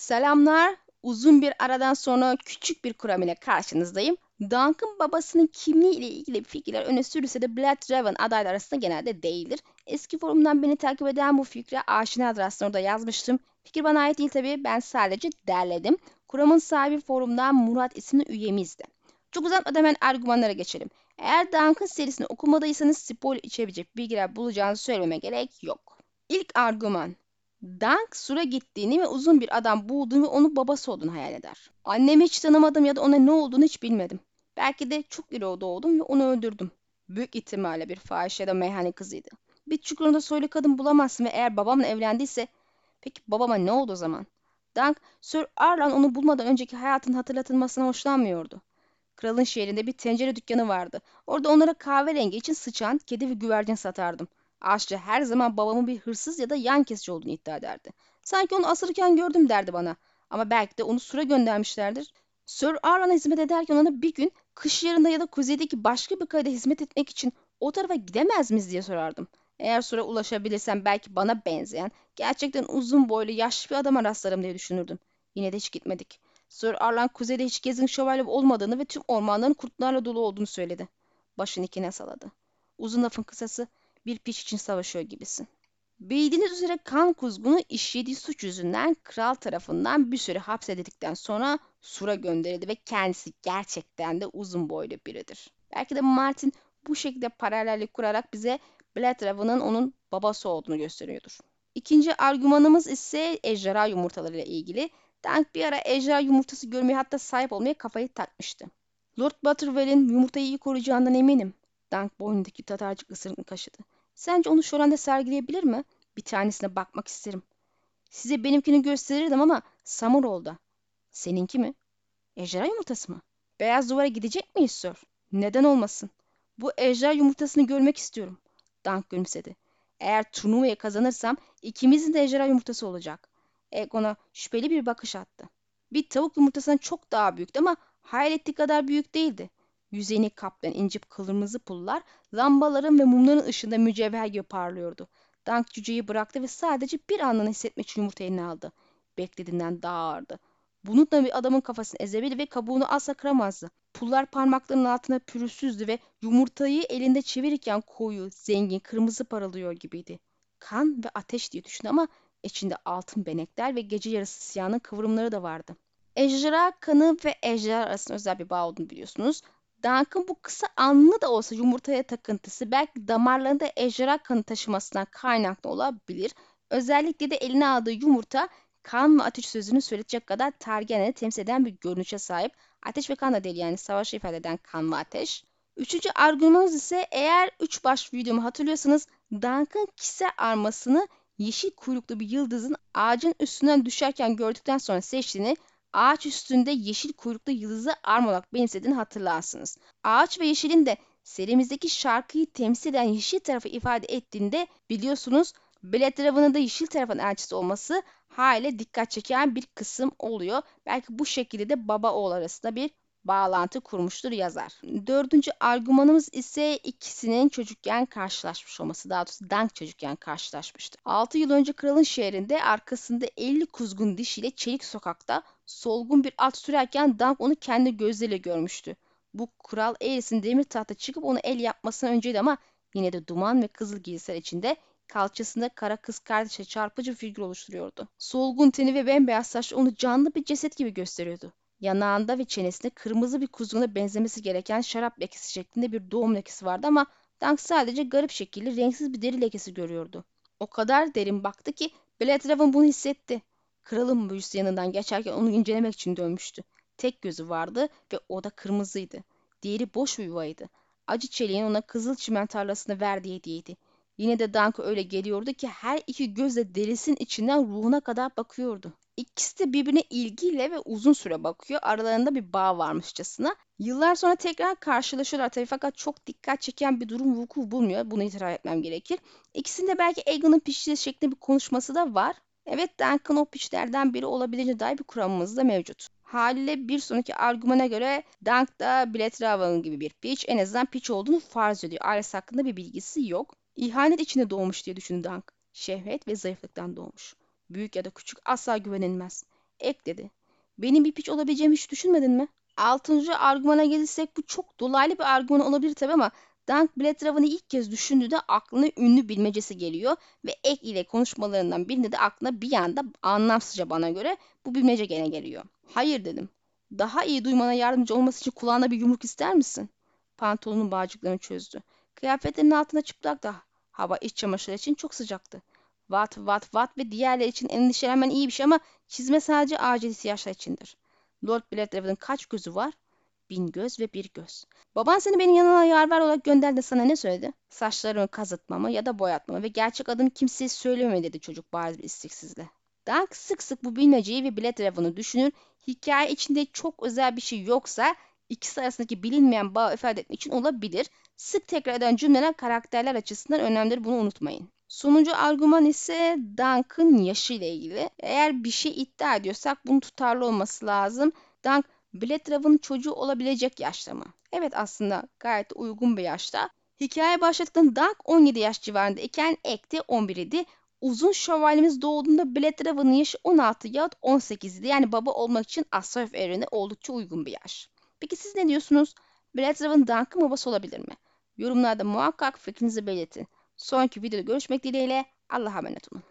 Selamlar. Uzun bir aradan sonra küçük bir kuramıyla karşınızdayım. Dunk'ın babasının kimliği ile ilgili fikirler öne sürülse de Bloodraven adaylar arasında genelde değildir. Eski forumdan beni takip eden bu fikre aşinadır, aslında orada yazmıştım. Fikir bana ait değil tabii, ben sadece derledim. Kuramın sahibi forumdan Murat isimli üyemizdi. Çok uzatmadan hemen argümanlara geçelim. Eğer Dunk'ın serisini okumadıysanız spoiler içebilecek bilgiler bulacağınızı söylememe gerek yok. İlk argüman. Dunk sura gittiğini ve uzun bir adam bulduğunu ve onun babası olduğunu hayal eder. Annemi hiç tanımadım ya da ona ne olduğunu hiç bilmedim. Belki de çok iri doğdum ve onu öldürdüm. Büyük ihtimalle bir fahişe ya da meyhane kızıydı. Bir çukurunda soylu kadın bulamazsın ve eğer babamla evlendiyse... Peki babama ne oldu o zaman? Dunk, Sir Arlan onu bulmadan önceki hayatın hatırlatılmasına hoşlanmıyordu. Kralın şehrinde bir tencere dükkanı vardı. Orada onlara kahverengi için sıçan, kedi ve güvercin satardım. Aşçı her zaman babamın bir hırsız ya da yan kesici olduğunu iddia ederdi. Sanki onu asırken gördüm derdi bana. Ama belki de onu sura göndermişlerdir. Sir Arlan'a hizmet ederken ona bir gün kış yarında ya da kuzeydeki başka bir kayda hizmet etmek için o tarafa gidemez miyiz diye sorardım. Eğer sura ulaşabilirsem belki bana benzeyen, gerçekten uzun boylu yaşlı bir adama rastlarım diye düşünürdüm. Yine de hiç gitmedik. Sir Arlan kuzeyde hiç gezgin şövalye olmadığını ve tüm ormanların kurtlarla dolu olduğunu söyledi. Başını ikine saladı. Uzun lafın kısası, bir piç için savaşıyor gibisin. Bildiğiniz üzere kan kuzgunu işlediği suç yüzünden kral tarafından bir süre hapsedildikten sonra sura gönderildi ve kendisi gerçekten de uzun boylu biridir. Belki de Martin bu şekilde paralellik kurarak bize Bloodraven'ın onun babası olduğunu gösteriyordur. İkinci argümanımız ise ejderha yumurtalarıyla ilgili. Dunk bir ara ejderha yumurtası görmeye, hatta sahip olmaya kafayı takmıştı. Lord Butterwell'in yumurtayı iyi koruyacağından eminim. Dunk boynundaki tatarcık ısırığını kaşıdı. Sence onu şöhrende sergileyebilir mi? Bir tanesine bakmak isterim. Size benimkini gösterirdim ama Samurol'da. Seninki mi? Ejderha yumurtası mı? Beyaz duvara gidecek miyiz Sir? Neden olmasın? Bu ejderha yumurtasını görmek istiyorum. Dunk gülümsedi. Eğer turnuvayı kazanırsam ikimizin de ejderha yumurtası olacak. Egg ona şüpheli bir bakış attı. Bir tavuk yumurtasından çok daha büyüktü ama hayal ettiği kadar büyük değildi. Yüzeyini kaplayan incip kırmızı pullar lambaların ve mumların ışığında mücevher gibi parlıyordu. Dunk cüceyi bıraktı ve sadece bir anlığını hissetmek için yumurta eline aldı. Beklediğinden daha ağırdı. Bununla bir adamın kafasını ezebildi ve kabuğunu asla kıramazdı. Pullar parmaklarının altına pürüzsüzdü ve yumurtayı elinde çevirirken koyu, zengin, kırmızı parlıyor gibiydi. Kan ve ateş diye düşündü ama içinde altın benekler ve gece yarısı siyahının kıvrımları da vardı. Ejderha kanı ve ejderha arasında özel bir bağ olduğunu biliyorsunuz. Dunk'ın bu kısa anlı da olsa yumurtaya takıntısı belki damarlarında ejderha kanı taşımasından kaynaklı olabilir. Özellikle de eline aldığı yumurta kan ve ateş sözünü söyletecek kadar Targayen'i temsil eden bir görünüşe sahip. Ateş ve kan da değil, yani savaşı ifade eden kan ve ateş. Üçüncü argümanımız ise, eğer 3 baş videomu hatırlıyorsanız Dunk'ın kişisel armasını yeşil kuyruklu bir yıldızın ağacın üstünden düşerken gördükten sonra seçtiğini, ağaç üstünde yeşil kuyruklu yıldızı arma olarak benimsediğini hatırlarsınız. Ağaç ve yeşilin de serimizdeki şarkıyı temsil eden yeşil tarafı ifade ettiğinde biliyorsunuz, Bloodraven'ın da yeşil tarafın elçisi olması hâle dikkat çeken bir kısım oluyor. Belki bu şekilde de baba oğul arasında bir bağlantı kurmuştur yazar. Dördüncü argümanımız ise ikisinin çocukken karşılaşmış olması. Daha doğrusu Dunk çocukken karşılaşmıştı. 6 yıl önce kralın şehrinde arkasında 50 kuzgun dişiyle çelik sokakta solgun bir at sürerken Dunk onu kendi gözleriyle görmüştü. Bu kral eğrisinin demir tahta çıkıp onu el yapmasına önceydi ama yine de duman ve kızıl giysiler içinde kalçasında kara kız kardeşe çarpıcı figür oluşturuyordu. Solgun teni ve bembeyaz saçlı onu canlı bir ceset gibi gösteriyordu. Yanağında ve çenesinde kırmızı bir kuzguna benzemesi gereken şarap lekesi şeklinde bir doğum lekesi vardı ama Dunk sadece garip şekilli, renksiz bir deri lekesi görüyordu. O kadar derin baktı ki Bloodraven bunu hissetti. Kralın büyücüsü yanından geçerken onu incelemek için dönmüştü. Tek gözü vardı ve o da kırmızıydı. Diğeri boş bir yuvaydı. Acı çeliğin ona kızıl çimen tarlasını verdiği hediyeydi. Yine de Dunk'a öyle geliyordu ki her iki gözle derisinin içinden ruhuna kadar bakıyordu. İkisi de birbirine ilgiyle ve uzun süre bakıyor. Aralarında bir bağ varmışçasına. Yıllar sonra tekrar karşılaşıyorlar tabii, fakat çok dikkat çeken bir durum vuku bulmuyor. Bunu itiraf etmem gerekir. İkisinde belki Egan'ın piçleri şeklinde bir konuşması da var. Evet, Dunk'ın o piçlerden biri olabileceğine dair bir kuramımız da mevcut. Haliyle bir sonraki argümana göre Dunk da Bloodraven gibi bir piç. En azından piç olduğunu farz ediyor. Ailesi hakkında bir bilgisi yok. İhanet içinde doğmuş diye düşündü Dunk. Şehvet ve zayıflıktan doğmuş. Büyük ya da küçük asla güvenilmez. ekledi. Benim bir piç olabileceğimi hiç düşünmedin mi? 6. argümana gelirsek bu çok dolaylı bir argüman olabilir tabi ama Dunk Bloodraven'ı ilk kez düşündüğünde aklına ünlü bilmecesi geliyor ve Egg ile konuşmalarından birinde de aklına bir anda anlamsızca bana göre bu bilmece gene geliyor. Hayır dedim. Daha iyi duymana yardımcı olması için kulağına bir yumruk ister misin? Pantolonun bağcıklarını çözdü. Kıyafetlerinin altına çıplak da hava iç çamaşırı için çok sıcaktı. Vat ve diğerleri için endişelenmen iyi bir şey ama çizme sadece acil ihtiyaçlar içindir. Lord Butterwell'ın kaç gözü var? 1000 göz ve 1 göz. Baban seni benim yanına yar olarak gönderdi, sana ne söyledi? Saçlarımı kazıtmamı ya da boyatmamı ve gerçek adımı kimseye söylememe dedi çocuk bariz bir isteksizle. Dunk sık sık bu bilmeceyi ve Bloodraven'ı düşünür. Hikaye içinde çok özel bir şey yoksa ikisi arasındaki bilinmeyen bağı ifade etmek için olabilir. Sık tekrar eden cümleler karakterler açısından önemlidir, bunu unutmayın. Sonuncu argüman ise Dunk'ın yaşı ile ilgili. Eğer bir şey iddia ediyorsak bunun tutarlı olması lazım. Dunk, Bloodraven'ın çocuğu olabilecek yaşta mı? Evet, aslında gayet uygun bir yaşta. Hikaye başladığında Dunk 17 yaş civarında iken Egg de 11 idi. Uzun şövalyemiz doğduğunda Bloodraven'ın yaşı 16 yahut 18 idi. Yani baba olmak için Asayf evreni oldukça uygun bir yaş. Peki siz ne diyorsunuz? Bloodraven Dunk'ın babası olabilir mi? Yorumlarda muhakkak fikrinizi belirtin. Sonraki videoda görüşmek dileğiyle, Allah'a emanet olun.